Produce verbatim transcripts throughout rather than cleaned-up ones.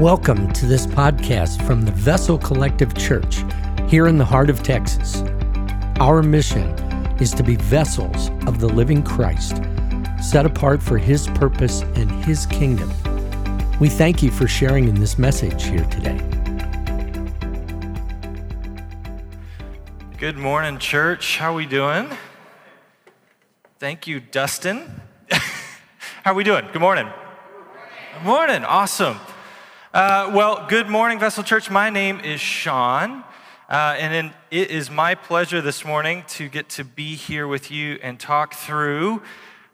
Welcome to this podcast from the Vessel Collective Church here in the heart of Texas. Our mission is to be vessels of the living Christ, set apart for His purpose and His kingdom. We thank you for sharing in this message here today. Good morning, church. How are we doing? Thank you, Dustin. How are we doing? Good morning. Good morning. Awesome. Uh, well, good morning, Vessel Church. My name is Sean, uh, and it is my pleasure this morning to get to be here with you and talk through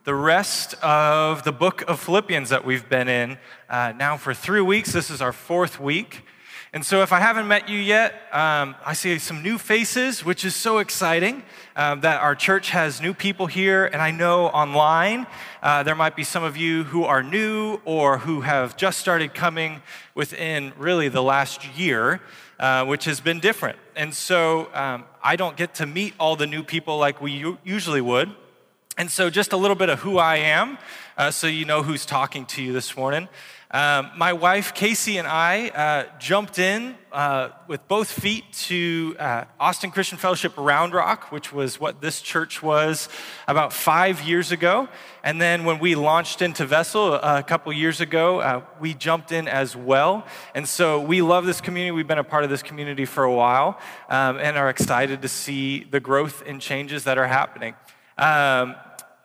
the rest of the book of Philippians that we've been in uh, now for three weeks. This is our fourth week. And so if I haven't met you yet, um, I see some new faces, which is so exciting um, that our church has new people here. And I know online, uh, there might be some of you who are new or who have just started coming within really the last year, uh, which has been different. And so um, I don't get to meet all the new people like we u- usually would. And so just a little bit of who I am, uh, so you know who's talking to you this morning. Um, my wife, Casey, and I uh, jumped in uh, with both feet to uh, Austin Christian Fellowship Round Rock, which was what this church was about five years ago. And then when we launched into Vessel a couple years ago, uh, we jumped in as well. And so we love this community. We've been a part of this community for a while um, and are excited to see the growth and changes that are happening. Um,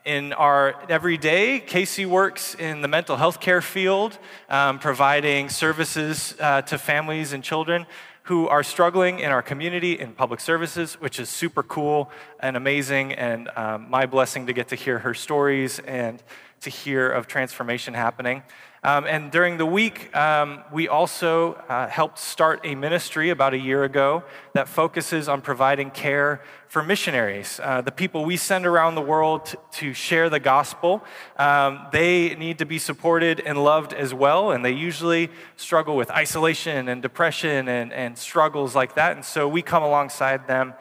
In our everyday, Casey works in the mental health care field, um, providing services uh, to families and children who are struggling in our community in public services, which is super cool and amazing, and um, my blessing to get to hear her stories and to hear of transformation happening. Um, and during the week, um, we also uh, helped start a ministry about a year ago that focuses on providing care for missionaries. Uh, the people we send around the world t- to share the gospel, um, they need to be supported and loved as well, and they usually struggle with isolation and depression and, and struggles like that. And so we come alongside them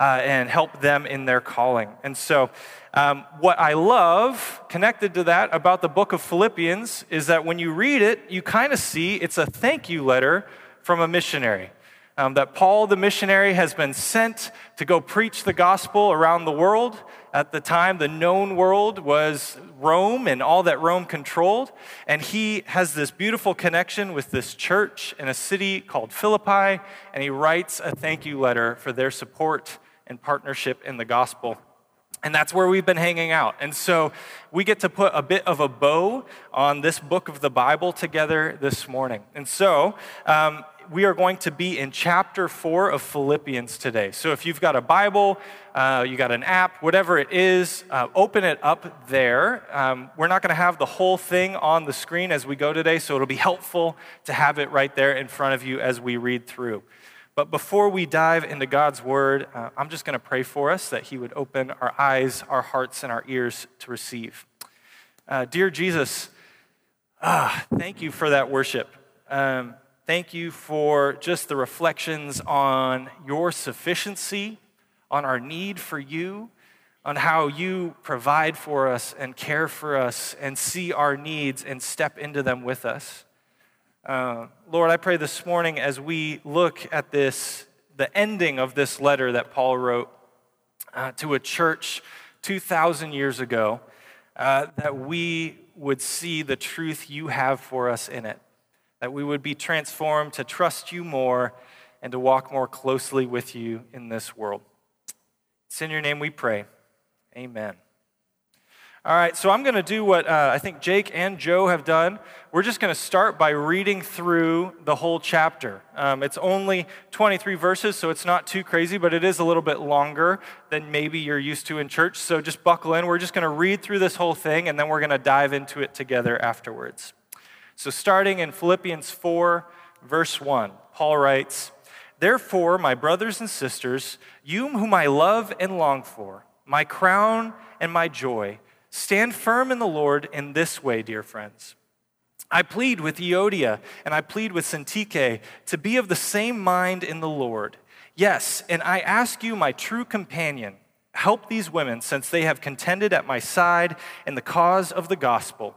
Uh, and help them in their calling. And so um, what I love connected to that about the book of Philippians is that when you read it, you kind of see it's a thank you letter from a missionary, um, that Paul the missionary has been sent to go preach the gospel around the world. At the time, the known world was Rome and all that Rome controlled, and he has this beautiful connection with this church in a city called Philippi, and he writes a thank you letter for their support and partnership in the gospel. And that's where we've been hanging out. And so we get to put a bit of a bow on this book of the Bible together this morning. And so um, we are going to be in chapter four of Philippians today. So if you've got a Bible, uh, you got an app, whatever it is, uh, open it up there. Um, we're not going to have the whole thing on the screen as we go today, so it'll be helpful to have it right there in front of you as we read through. But before we dive into God's word, uh, I'm just going to pray for us that he would open our eyes, our hearts, and our ears to receive. Uh, dear Jesus, ah, thank you for that worship. Um, thank you for just the reflections on your sufficiency, on our need for you, on how you provide for us and care for us and see our needs and step into them with us. Uh, Lord, I pray this morning as we look at this, the ending of this letter that Paul wrote uh, to a church two thousand years ago, uh, that we would see the truth you have for us in it, that we would be transformed to trust you more and to walk more closely with you in this world. It's in your name we pray. Amen. All right, so I'm going to do what uh, I think Jake and Joe have done. We're just going to start by reading through the whole chapter. Um, it's only twenty-three verses, so it's not too crazy, but it is a little bit longer than maybe you're used to in church. So just buckle in. We're just going to read through this whole thing, and then we're going to dive into it together afterwards. So starting in Philippians four, verse one, Paul writes, "Therefore, my brothers and sisters, you whom I love and long for, my crown and my joy, stand firm in the Lord in this way, dear friends. I plead with Euodia and I plead with Syntyche to be of the same mind in the Lord. Yes, and I ask you, my true companion, help these women since they have contended at my side in the cause of the gospel,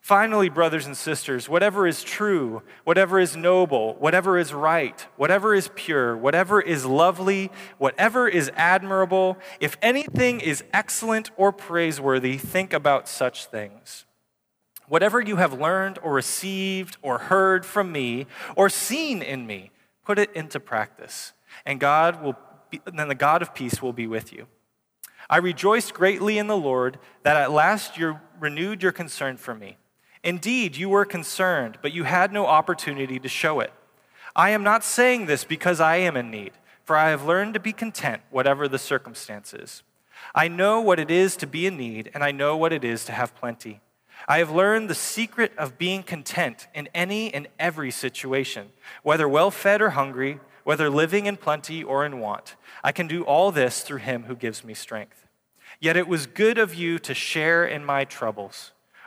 Finally, brothers and sisters, whatever is true, whatever is noble, whatever is right, whatever is pure, whatever is lovely, whatever is admirable, if anything is excellent or praiseworthy, think about such things. Whatever you have learned or received or heard from me or seen in me, put it into practice, and God will be, then the God of peace will be with you. I rejoiced greatly in the Lord that at last you renewed your concern for me. Indeed, you were concerned, but you had no opportunity to show it. I am not saying this because I am in need, for I have learned to be content, whatever the circumstances. I know what it is to be in need, and I know what it is to have plenty. I have learned the secret of being content in any and every situation, whether well-fed or hungry, whether living in plenty or in want. I can do all this through him who gives me strength. Yet it was good of you to share in my troubles.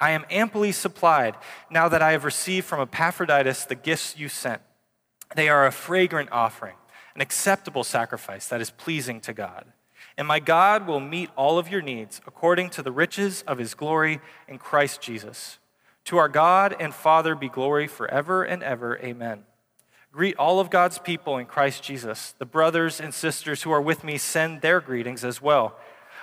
I am amply supplied now that I have received from Epaphroditus the gifts you sent. They are a fragrant offering, an acceptable sacrifice that is pleasing to God. And my God will meet all of your needs according to the riches of his glory in Christ Jesus. To our God and Father be glory forever and ever. Amen. Greet all of God's people in Christ Jesus. The brothers and sisters who are with me send their greetings as well.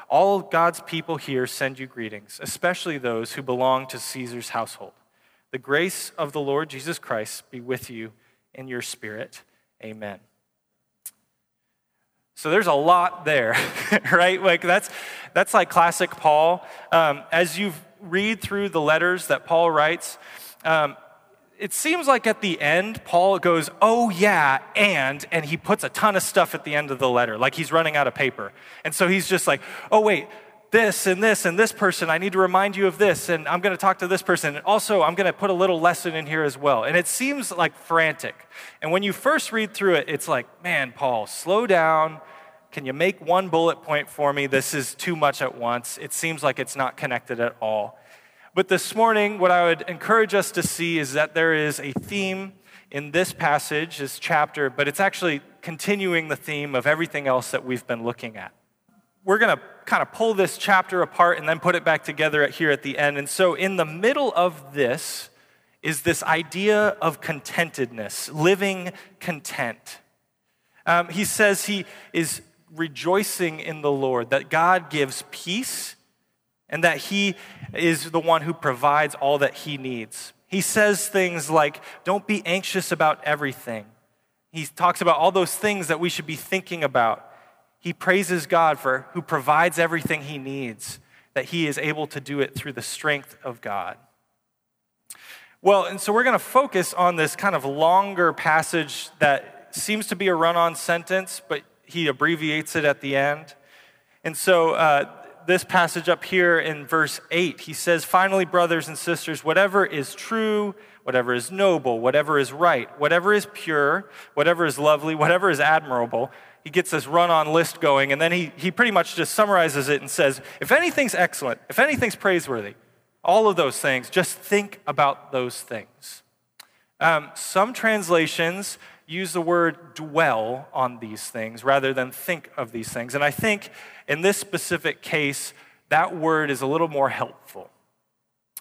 All God's people here send you greetings, especially those who belong to Caesar's household. The grace of the Lord Jesus Christ be with you in your spirit. Amen. So there's a lot there, right? Like that's that's like classic Paul. Um, as you read through the letters that Paul writes, um, it seems like at the end, Paul goes, oh yeah, and, and he puts a ton of stuff at the end of the letter, like he's running out of paper. And so he's just like, oh wait, this and this and this person, I need to remind you of this, and I'm gonna talk to this person, and also I'm gonna put a little lesson in here as well. And it seems like frantic. And when you first read through it, it's like, man, Paul, slow down. Can you make one bullet point for me? This is too much at once. It seems like it's not connected at all. But this morning, what I would encourage us to see is that there is a theme in this passage, this chapter, but it's actually continuing the theme of everything else that we've been looking at. We're going to kind of pull this chapter apart and then put it back together here at the end. And so in the middle of this is this idea of contentedness, living content. Um, he says he is rejoicing in the Lord, that God gives peace, and that he is the one who provides all that he needs. He says things like, don't be anxious about everything. He talks about all those things that we should be thinking about. He praises God for who provides everything he needs, that he is able to do it through the strength of God. Well, and so we're going to focus on this kind of longer passage that seems to be a run-on sentence, but he abbreviates it at the end. And so uh this passage up here in verse eight, he says, finally, brothers and sisters, whatever is true, whatever is noble, whatever is right, whatever is pure, whatever is lovely, whatever is admirable, he gets this run-on list going, and then he he pretty much just summarizes it and says, if anything's excellent, if anything's praiseworthy, all of those things, just think about those things. Um, some translations use the word dwell on these things rather than think of these things. And I think in this specific case, that word is a little more helpful.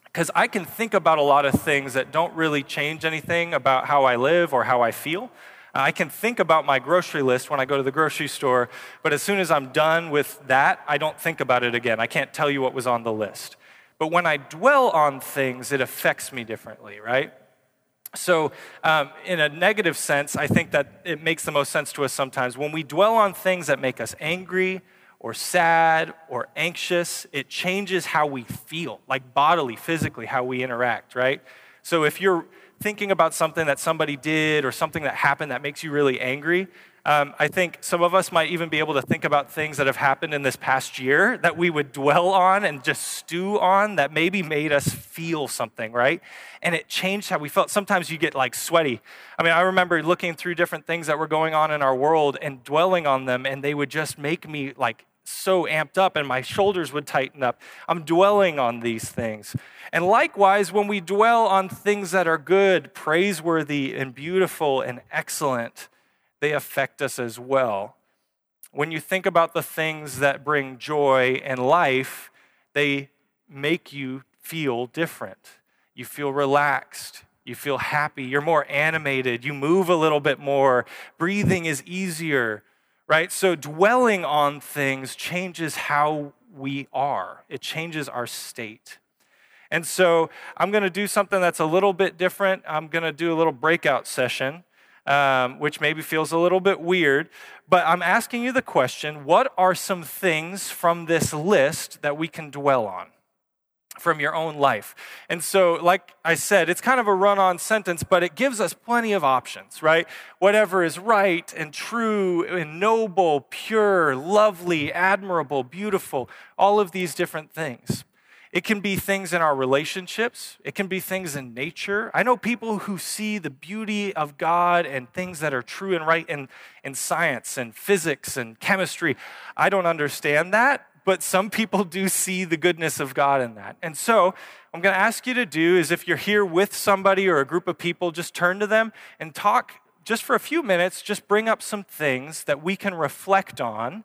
Because I can think about a lot of things that don't really change anything about how I live or how I feel. I can think about my grocery list when I go to the grocery store, but as soon as I'm done with that, I don't think about it again. I can't tell you what was on the list. But when I dwell on things, it affects me differently, right? So um, in a negative sense, I think that it makes the most sense to us sometimes. When we dwell on things that make us angry or sad or anxious, it changes how we feel, like bodily, physically, how we interact, right? So if you're thinking about something that somebody did or something that happened that makes you really angry, um, I think some of us might even be able to think about things that have happened in this past year that we would dwell on and just stew on that maybe made us feel something, right? And it changed how we felt. Sometimes you get like sweaty. I mean, I remember looking through different things that were going on in our world and dwelling on them, and they would just make me like so amped up and my shoulders would tighten up. I'm dwelling on these things. And likewise, when we dwell on things that are good, praiseworthy, and beautiful, and excellent, they affect us as well. When you think about the things that bring joy and life, they make you feel different. You feel relaxed. You feel happy. You're more animated. You move a little bit more. Breathing is easier. Right? So dwelling on things changes how we are. It changes our state. And so I'm going to do something that's a little bit different. I'm going to do a little breakout session, um, which maybe feels a little bit weird. But I'm asking you the question, what are some things from this list that we can dwell on from your own life? And so, like I said, it's kind of a run-on sentence, but it gives us plenty of options, right? Whatever is right and true and noble, pure, lovely, admirable, beautiful, all of these different things. It can be things in our relationships. It can be things in nature. I know people who see the beauty of God and things that are true and right in, in science and physics and chemistry. I don't understand that. But some people do see the goodness of God in that. And so I'm going to ask you to do is if you're here with somebody or a group of people, just turn to them and talk just for a few minutes, just bring up some things that we can reflect on,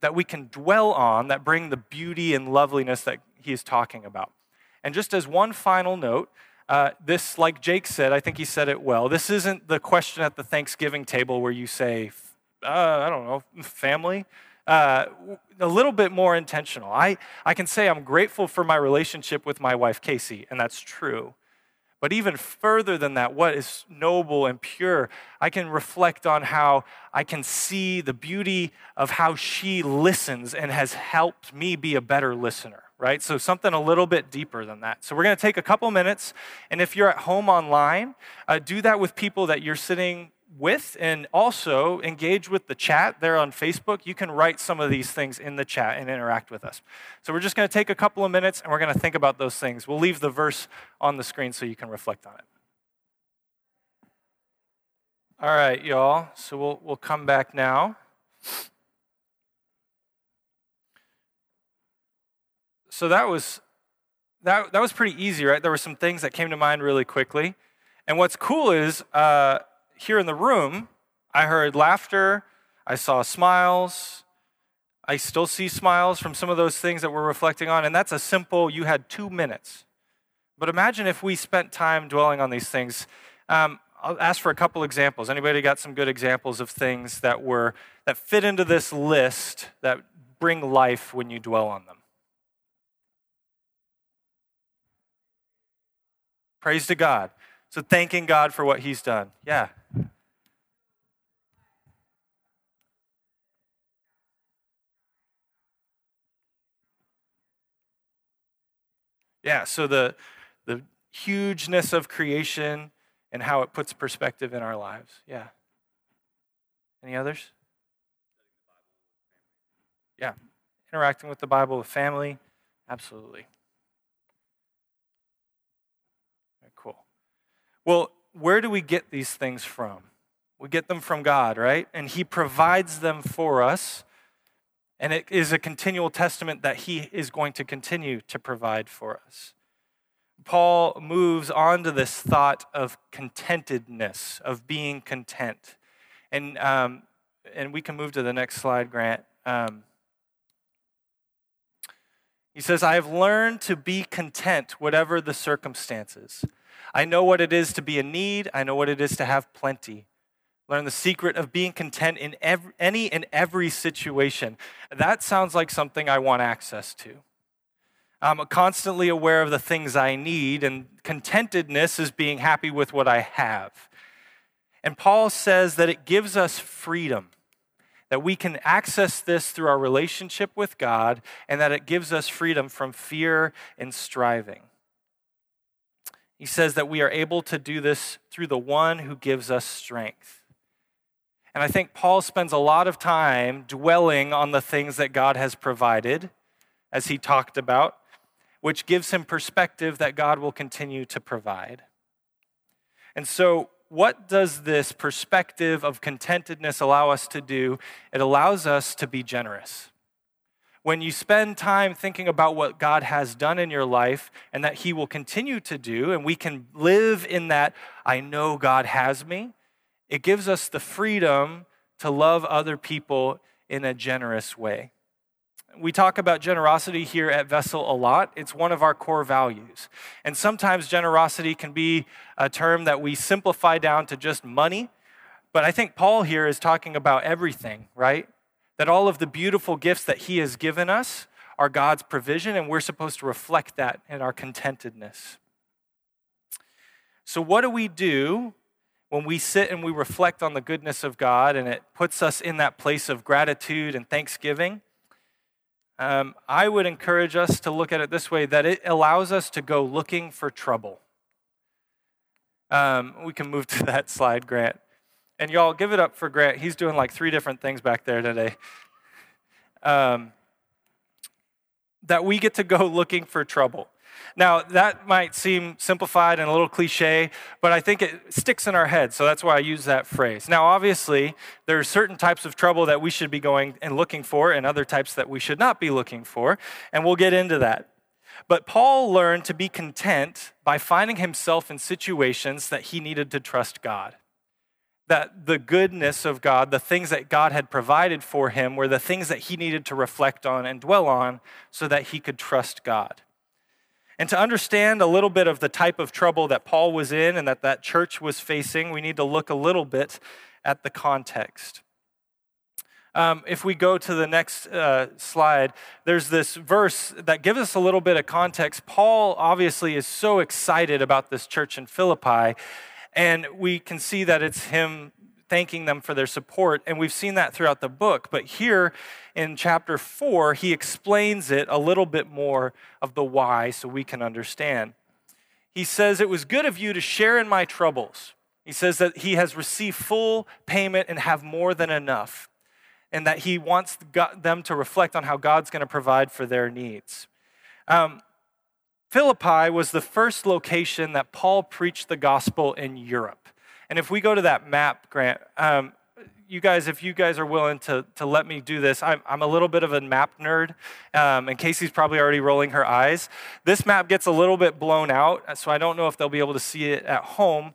that we can dwell on, that bring the beauty and loveliness that he is talking about. And just as one final note, uh, this, like Jake said, I think he said it well, this isn't the question at the Thanksgiving table where you say, uh, I don't know, family? Uh, a little bit more intentional. I, I can say I'm grateful for my relationship with my wife, Casey, and that's true. But even further than that, what is noble and pure, I can reflect on how I can see the beauty of how she listens and has helped me be a better listener, right? So something a little bit deeper than that. So we're going to take a couple minutes, and if you're at home online, uh, do that with people that you're sitting with, and also engage with the chat there on Facebook. You can write some of these things in the chat and interact with us. So we're just going to take a couple of minutes and we're going to think about those things. We'll leave the verse on the screen so you can reflect on it. All right, y'all. So we'll we'll come back now. So that was that that was pretty easy, right? There were some things that came to mind really quickly. And what's cool is uh here in the room, I heard laughter, I saw smiles, I still see smiles from some of those things that we're reflecting on, and that's a simple, you had two minutes. But imagine if we spent time dwelling on these things. Um, I'll ask for a couple examples. Anybody got some good examples of things that were that fit into this list that bring life when you dwell on them? Praise to God. So thanking God for what he's done. Yeah. Yeah, so the the hugeness of creation and how it puts perspective in our lives. Yeah. Any others? Yeah. Interacting with the Bible, with family. Absolutely. Right, cool. Well, where do we get these things from? We get them from God, right? And he provides them for us. And it is a continual testament that he is going to continue to provide for us. Paul moves on to this thought of contentedness, of being content. And um, and we can move to the next slide, Grant. Um, he says, I have learned to be content, whatever the circumstances. I know what it is to be in need. I know what it is to have plenty. Learn the secret of being content in every, any and every situation. That sounds like something I want access to. I'm constantly aware of the things I need, and contentedness is being happy with what I have. And Paul says that it gives us freedom, that we can access this through our relationship with God, and that it gives us freedom from fear and striving. He says that we are able to do this through the one who gives us strength. And I think Paul spends a lot of time dwelling on the things that God has provided, as he talked about, which gives him perspective that God will continue to provide. And so what does this perspective of contentedness allow us to do? It allows us to be generous. When you spend time thinking about what God has done in your life and that he will continue to do, and we can live in that, I know God has me, it gives us the freedom to love other people in a generous way. We talk about generosity here at Vessel a lot. It's one of our core values. And sometimes generosity can be a term that we simplify down to just money. But I think Paul here is talking about everything, right? That all of the beautiful gifts that he has given us are God's provision, and we're supposed to reflect that in our contentedness. So what do we do when we sit and we reflect on the goodness of God and it puts us in that place of gratitude and thanksgiving? um, I would encourage us to look at it this way, that it allows us to go looking for trouble. Um, we can move to that slide, Grant. And y'all, give it up for Grant. He's doing like three different things back there today. Um, that we get to go looking for trouble. Now, that might seem simplified and a little cliche, but I think it sticks in our head, so that's why I use that phrase. Now, obviously, there are certain types of trouble that we should be going and looking for and other types that we should not be looking for, and we'll get into that. But Paul learned to be content by finding himself in situations that he needed to trust God, that the goodness of God, the things that God had provided for him, were the things that he needed to reflect on and dwell on so that he could trust God. And to understand a little bit of the type of trouble that Paul was in and that that church was facing, we need to look a little bit at the context. Um, if we go to the next uh, slide, there's this verse that gives us a little bit of context. Paul obviously is so excited about this church in Philippi, and we can see that it's him thanking them for their support, and we've seen that throughout the book. But here in chapter four, he explains it a little bit more of the why so we can understand. He says, it was good of you to share in my troubles. He says that he has received full payment and have more than enough, and that he wants them to reflect on how God's going to provide for their needs. Um, Philippi was the first location that Paul preached the gospel in Europe. And if we go to that map, Grant, um, you guys, if you guys are willing to to let me do this, I'm, I'm a little bit of a map nerd, um, and Casey's probably already rolling her eyes. This map gets a little bit blown out, so I don't know if they'll be able to see it at home,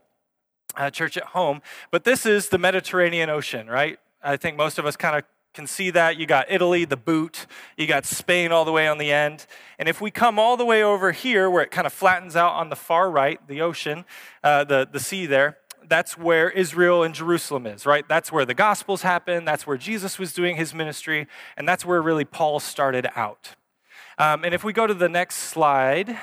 uh, church at home, but this is the Mediterranean Ocean, right? I think most of us kind of can see that. You got Italy, the boot, you got Spain all the way on the end, and if we come all the way over here where it kind of flattens out on the far right, the ocean, uh, the, the sea there, that's where Israel and Jerusalem is, right? That's where the Gospels happen. That's where Jesus was doing his ministry. And that's where really Paul started out. Um, and if we go to the next slide,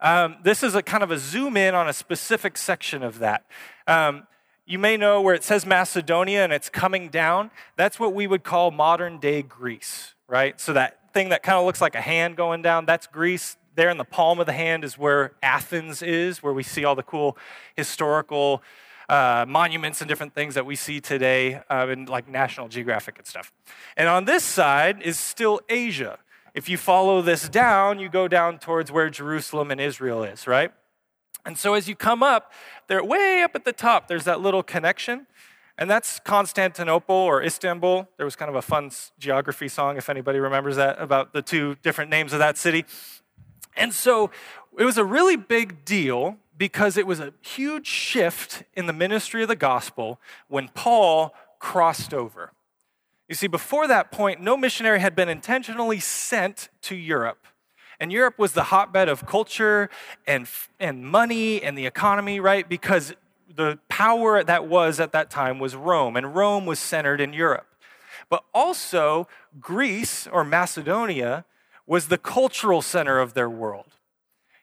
um, this is a kind of a zoom in on a specific section of that. Um, you may know where it says Macedonia and it's coming down. That's what we would call modern day Greece, right? So that thing that kind of looks like a hand going down, that's Greece. There in the palm of the hand is where Athens is, where we see all the cool historical uh, monuments and different things that we see today uh, in like National Geographic and stuff. And on this side is still Asia. If you follow this down, you go down towards where Jerusalem and Israel is, right? And so as you come up, they're way up at the top. There's that little connection. And that's Constantinople or Istanbul. There was kind of a fun geography song, if anybody remembers that, about the two different names of that city. And so it was a really big deal because it was a huge shift in the ministry of the gospel when Paul crossed over. You see, before that point, no missionary had been intentionally sent to Europe. And Europe was the hotbed of culture and, and money and the economy, right? Because the power that was at that time was Rome, and Rome was centered in Europe. But also Greece or Macedonia was the cultural center of their world.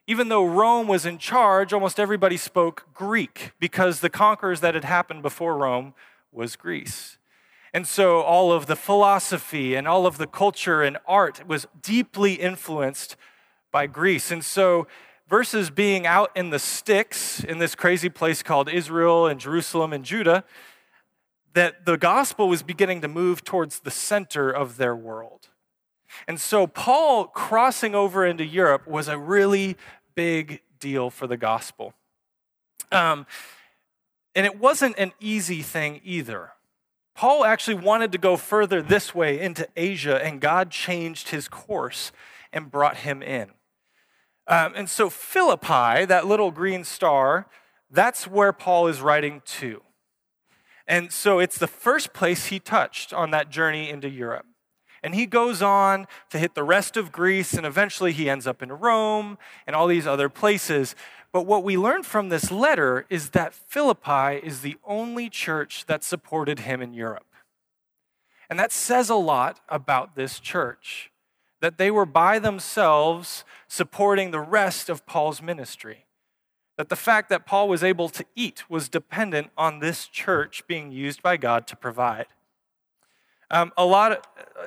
Even though Rome was in charge, almost everybody spoke Greek because the conquerors that had happened before Rome was Greece. And so all of the philosophy and all of the culture and art was deeply influenced by Greece. And so versus being out in the sticks in this crazy place called Israel and Jerusalem and Judah, that the gospel was beginning to move towards the center of their world. And so Paul crossing over into Europe was a really big deal for the gospel. Um, and it wasn't an easy thing either. Paul actually wanted to go further this way into Asia, and God changed his course and brought him in. Um, and so Philippi, that little green star, that's where Paul is writing to. And so it's the first place he touched on that journey into Europe. And he goes on to hit the rest of Greece, and eventually he ends up in Rome and all these other places. But what we learn from this letter is that Philippi is the only church that supported him in Europe. And that says a lot about this church, that they were by themselves supporting the rest of Paul's ministry. That the fact that Paul was able to eat was dependent on this church being used by God to provide. Um, a lot of,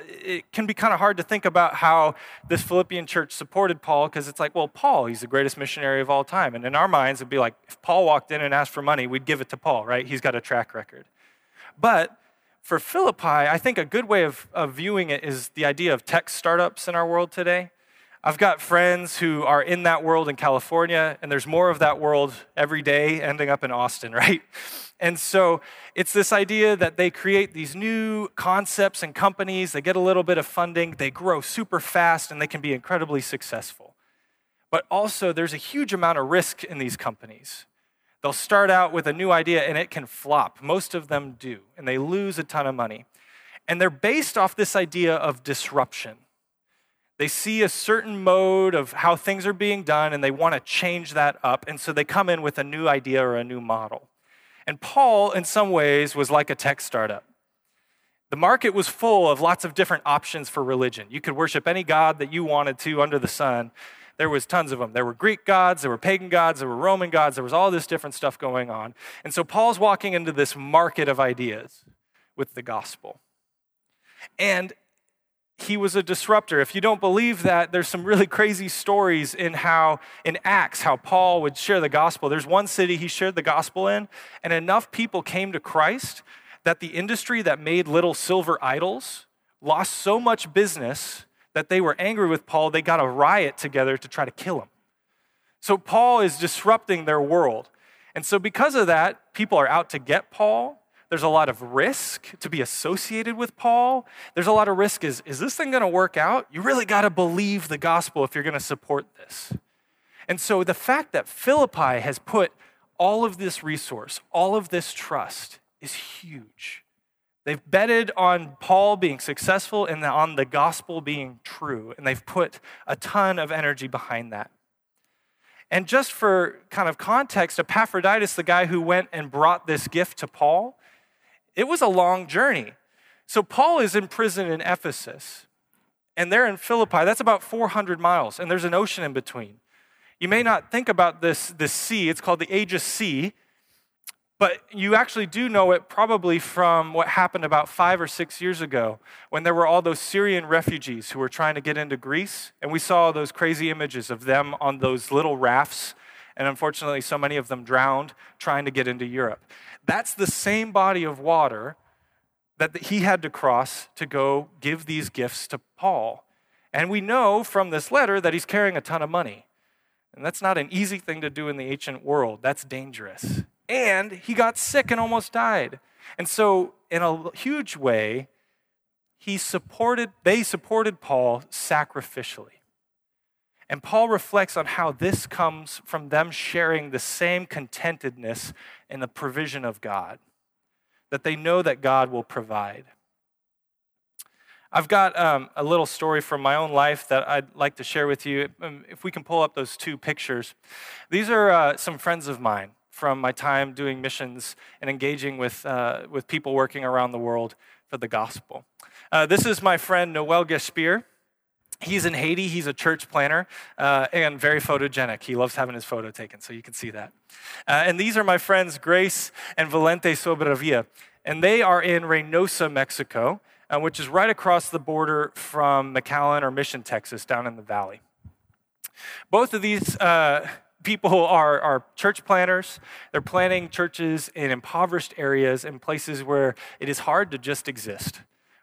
it can be kind of hard to think about how this Philippian church supported Paul, because it's like, well, Paul, he's the greatest missionary of all time. And in our minds, it'd be like, if Paul walked in and asked for money, we'd give it to Paul, right? He's got a track record. But for Philippi, I think a good way of, of viewing it is the idea of tech startups in our world today. I've got friends who are in that world in California, and there's more of that world every day ending up in Austin, right? And so it's this idea that they create these new concepts and companies, they get a little bit of funding, they grow super fast, and they can be incredibly successful. But also there's a huge amount of risk in these companies. They'll start out with a new idea and it can flop. Most of them do, and they lose a ton of money. And they're based off this idea of disruption. They see a certain mode of how things are being done, and they want to change that up. And so they come in with a new idea or a new model. And Paul, in some ways, was like a tech startup. The market was full of lots of different options for religion. You could worship any god that you wanted to under the sun. There was tons of them. There were Greek gods, there were pagan gods, there were Roman gods, there was all this different stuff going on. And so Paul's walking into this market of ideas with the gospel. And he was a disruptor. If you don't believe that, there's some really crazy stories in how in Acts, how Paul would share the gospel. There's one city he shared the gospel in, and enough people came to Christ that the industry that made little silver idols lost so much business that they were angry with Paul. They got a riot together to try to kill him. So Paul is disrupting their world. And so because of that, people are out to get Paul. There's a lot of risk to be associated with Paul. There's a lot of risk. Is, is this thing going to work out? You really got to believe the gospel if you're going to support this. And so the fact that Philippi has put all of this resource, all of this trust is huge. They've betted on Paul being successful and on the gospel being true. And they've put a ton of energy behind that. And just for kind of context, Epaphroditus, the guy who went and brought this gift to Paul, it was a long journey. So Paul is in prison in Ephesus, and they're in Philippi. That's about four hundred miles, and there's an ocean in between. You may not think about this, this sea. It's called the Aegis Sea, but you actually do know it probably from what happened about five or six years ago when there were all those Syrian refugees who were trying to get into Greece, and we saw those crazy images of them on those little rafts, and unfortunately, so many of them drowned trying to get into Europe. That's the same body of water that he had to cross to go give these gifts to Paul. And we know from this letter that he's carrying a ton of money. And that's not an easy thing to do in the ancient world. That's dangerous. And he got sick and almost died. And so in a huge way, he supported, they supported Paul sacrificially. And Paul reflects on how this comes from them sharing the same contentedness in the provision of God, that they know that God will provide. I've got um, a little story from my own life that I'd like to share with you. If we can pull up those two pictures. These are uh, some friends of mine from my time doing missions and engaging with, uh, with people working around the world for the gospel. Uh, this is my friend Noel Gaspier. He's in Haiti. He's a church planner uh, and very photogenic. He loves having his photo taken, so you can see that. Uh, and these are my friends, Grace and Valente Sobrevia. And they are in Reynosa, Mexico, uh, which is right across the border from McAllen or Mission, Texas, down in the valley. Both of these uh, people are, are church planners. They're planning churches in impoverished areas and places where it is hard to just exist,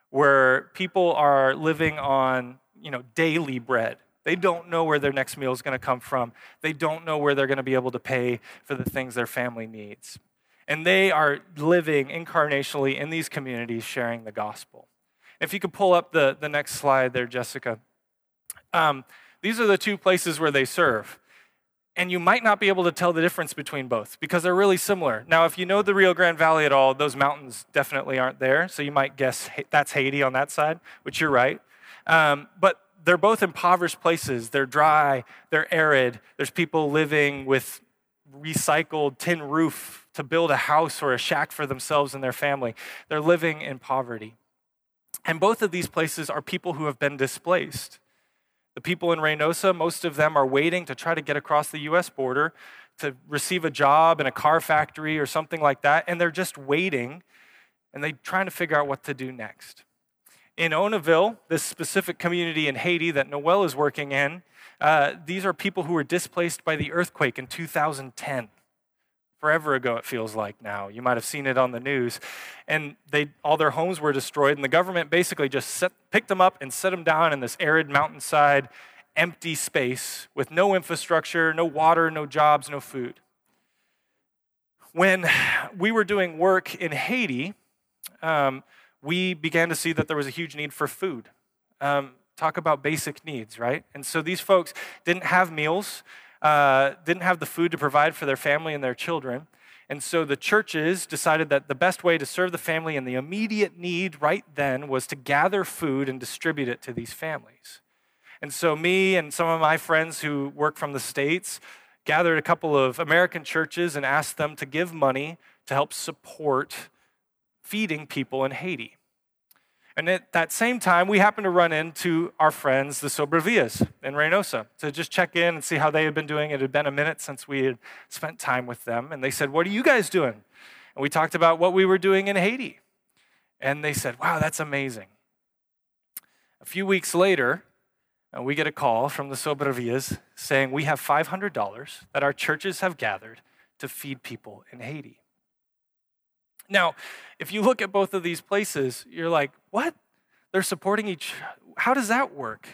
where people are living on you know, daily bread. They don't know where their next meal is going to come from. They don't know where they're going to be able to pay for the things their family needs. And they are living incarnationally in these communities, sharing the gospel. If you could pull up the, the next slide there, Jessica. Um, these are the two places where they serve. And you might not be able to tell the difference between both because they're really similar. Now, if you know the Rio Grande Valley at all, those mountains definitely aren't there. So you might guess that's Haiti on that side, which you're right. Um, but they're both impoverished places. They're dry, they're arid. There's people living with recycled tin roof to build a house or a shack for themselves and their family. They're living in poverty. And both of these places are people who have been displaced. The people in Reynosa, most of them are waiting to try to get across the U S border to receive a job in a car factory or something like that. And they're just waiting and they're trying to figure out what to do next. In Onaville, this specific community in Haiti that Noel is working in, uh, these are people who were displaced by the earthquake in two thousand ten. Forever ago, it feels like now. You might have seen it on the news. And they all their homes were destroyed, and the government basically just set, picked them up and set them down in this arid mountainside, empty space with no infrastructure, no water, no jobs, no food. When we were doing work in Haiti, um, we began to see that there was a huge need for food. Um, talk about basic needs, right? And so these folks didn't have meals, uh, didn't have the food to provide for their family and their children. And so the churches decided that the best way to serve the family and the immediate need right then was to gather food and distribute it to these families. And so me and some of my friends who work from the States gathered a couple of American churches and asked them to give money to help support feeding people in Haiti. And at that same time, we happened to run into our friends, the Sobrevias in Reynosa, to just check in and see how they had been doing. It had been a minute since we had spent time with them. And they said, "What are you guys doing?" And we talked about what we were doing in Haiti. And they said, "Wow, that's amazing." A few weeks later, we get a call from the Sobrevias saying, "We have five hundred dollars that our churches have gathered to feed people in Haiti." Now, if you look at both of these places, you're like, what? They're supporting each other. How does that work?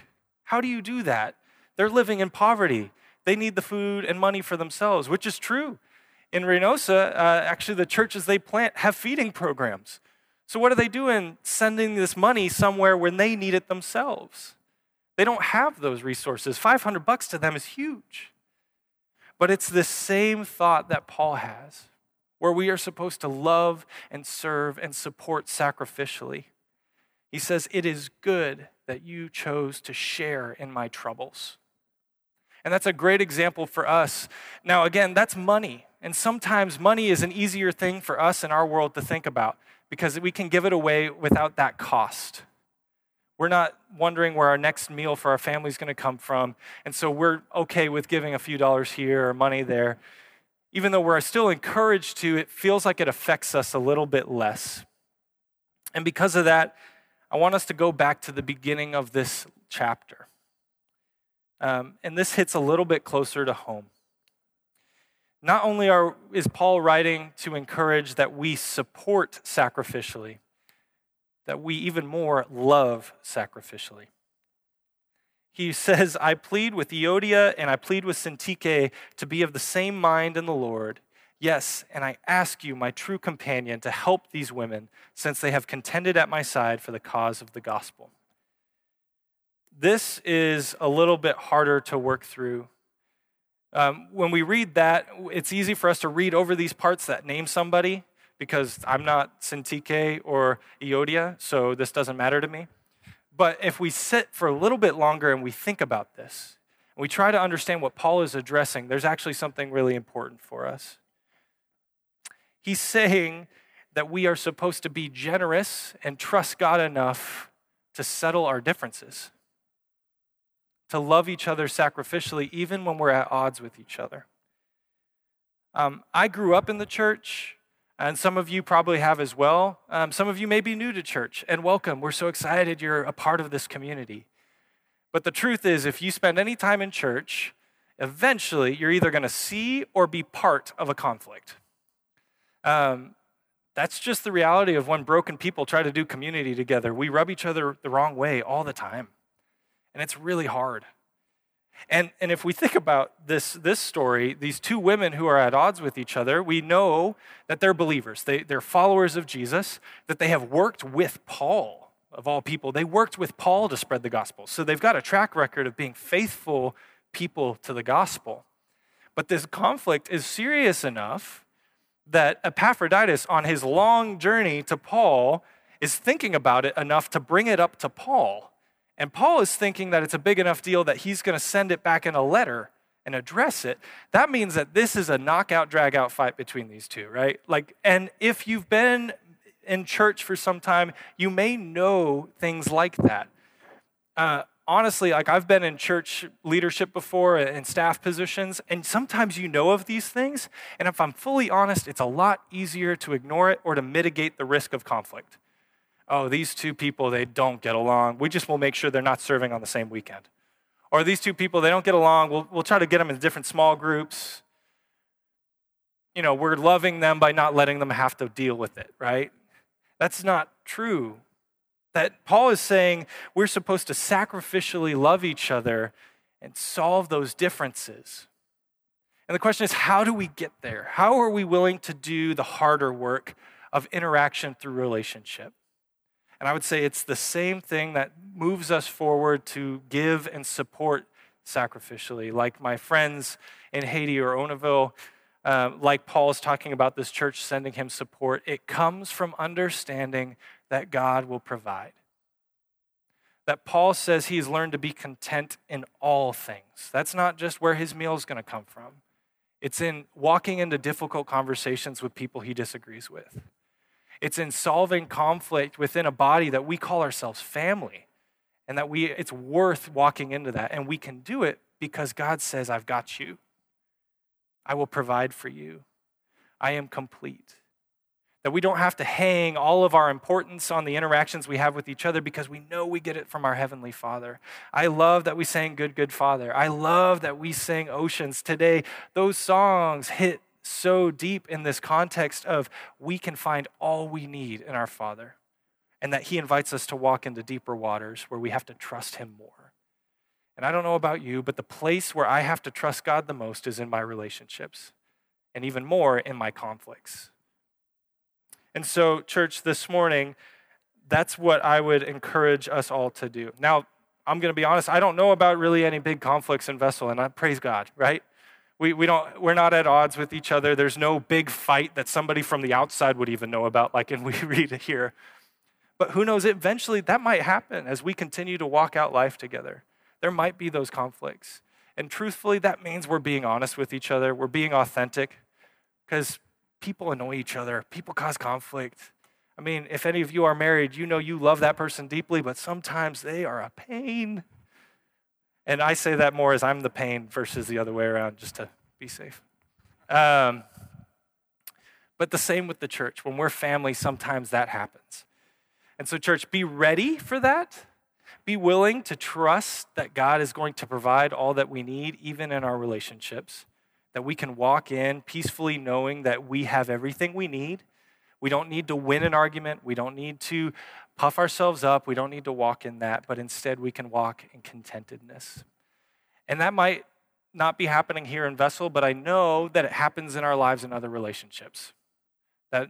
How do you do that? They're living in poverty. They need the food and money for themselves, which is true. In Reynosa, uh, actually, the churches they plant have feeding programs. So what are they doing sending this money somewhere when they need it themselves? They don't have those resources. five hundred bucks to them is huge. But it's the same thought that Paul has, where we are supposed to love and serve and support sacrificially. He says, "It is good that you chose to share in my troubles." And that's a great example for us. Now, again, that's money. And sometimes money is an easier thing for us in our world to think about because we can give it away without that cost. We're not wondering where our next meal for our family is going to come from. And so we're okay with giving a few dollars here or money there. Even though we're still encouraged to, it feels like it affects us a little bit less. And because of that, I want us to go back to the beginning of this chapter. Um, and this hits a little bit closer to home. Not only are, is Paul writing to encourage that we support sacrificially, that we even more love sacrificially. He says, "I plead with Euodia and I plead with Syntyche to be of the same mind in the Lord. Yes, and I ask you, my true companion, to help these women since they have contended at my side for the cause of the gospel." This is a little bit harder to work through. Um, when we read that, it's easy for us to read over these parts that name somebody because I'm not Syntyche or Euodia, so this doesn't matter to me. But if we sit for a little bit longer and we think about this, and we try to understand what Paul is addressing, there's actually something really important for us. He's saying that we are supposed to be generous and trust God enough to settle our differences. to love each other sacrificially, even when we're at odds with each other. Um, I grew up in the church, and some of you probably have as well. Um, some of you may be new to church, and welcome. We're so excited you're a part of this community. But the truth is, if you spend any time in church, eventually you're either going to see or be part of a conflict. Um, that's just the reality of when broken people try to do community together. We rub each other the wrong way all the time, and it's really hard. And and if we think about this, this story, these two women who are at odds with each other, we know that they're believers. They, they're followers of Jesus, that they have worked with Paul, of all people. They worked with Paul to spread the gospel. So they've got a track record of being faithful people to the gospel. But this conflict is serious enough that Epaphroditus, on his long journey to Paul, is thinking about it enough to bring it up to Paul. And Paul is thinking that it's a big enough deal that he's going to send it back in a letter and address it. That means that this is a knockout, drag-out fight between these two, right? Like, and if you've been in church for some time, you may know things like that. Uh, honestly, like I've been in church leadership before and staff positions, and sometimes you know of these things. And if I'm fully honest, it's a lot easier to ignore it or to mitigate the risk of conflict. Oh, these two people, they don't get along. We just will make sure they're not serving on the same weekend. Or these two people, they don't get along. We'll, we'll try to get them in different small groups. You know, we're loving them by not letting them have to deal with it, right? That's not true. That Paul is saying we're supposed to sacrificially love each other and solve those differences. And the question is, how do we get there? How are we willing to do the harder work of interaction through relationship? And I would say it's the same thing that moves us forward to give and support sacrificially. Like my friends in Haiti or Onaville, uh, like Paul's talking about this church sending him support, it comes from understanding that God will provide. That Paul says he's learned to be content in all things. That's not just where his meal is going to come from. It's in walking into difficult conversations with people he disagrees with. It's in solving conflict within a body that we call ourselves family, and that we it's worth walking into that. And we can do it because God says, I've got you. I will provide for you. I am complete. That we don't have to hang all of our importance on the interactions we have with each other because we know we get it from our Heavenly Father. I love that we sang Good, Good Father. I love that we sang Oceans today. Those songs hit so deep in this context of we can find all we need in our Father, and that he invites us to walk into deeper waters where we have to trust him more. And I don't know about you, but the place where I have to trust God the most is in my relationships, and even more in my conflicts. And so, church, this morning, that's what I would encourage us all to do. Now, I'm going to be honest, I don't know about really any big conflicts in Vessel, and I praise God, right? We we don't we're not at odds with each other. There's no big fight that somebody from the outside would even know about, like and we read it here. But who knows? Eventually, that might happen as we continue to walk out life together. There might be those conflicts, and truthfully, that means we're being honest with each other. We're being authentic, because people annoy each other. People cause conflict. I mean, if any of you are married, you know you love that person deeply, but sometimes they are a pain. And I say that more as I'm the pain versus the other way around, just to be safe. Um, but the same with the church. When we're family, sometimes that happens. And so, church, be ready for that. Be willing to trust that God is going to provide all that we need, even in our relationships, that we can walk in peacefully knowing that we have everything we need. We don't need to win an argument. We don't need to puff ourselves up. We don't need to walk in that, but instead we can walk in contentedness. And that might not be happening here in Vessel, but I know that it happens in our lives in other relationships. That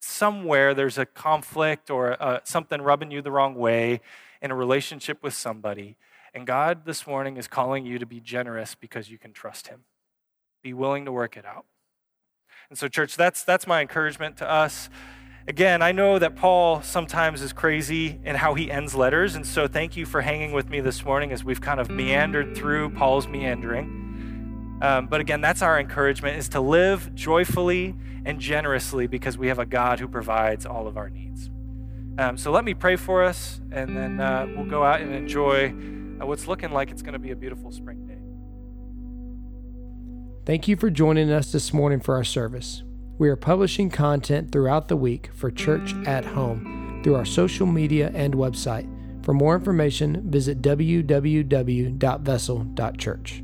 somewhere there's a conflict or uh, something rubbing you the wrong way in a relationship with somebody. And God this morning is calling you to be generous because you can trust him. Be willing to work it out. And so, church, that's that's my encouragement to us. Again, I know that Paul sometimes is crazy in how he ends letters, and so thank you for hanging with me this morning as we've kind of meandered through Paul's meandering. Um, but again, that's our encouragement, is to live joyfully and generously because we have a God who provides all of our needs. Um, so let me pray for us, and then uh, we'll go out and enjoy at what's looking like it's going to be a beautiful spring day. Thank you for joining us this morning for our service. We are publishing content throughout the week for Church at Home through our social media and website. For more information, visit w w w dot vessel dot church.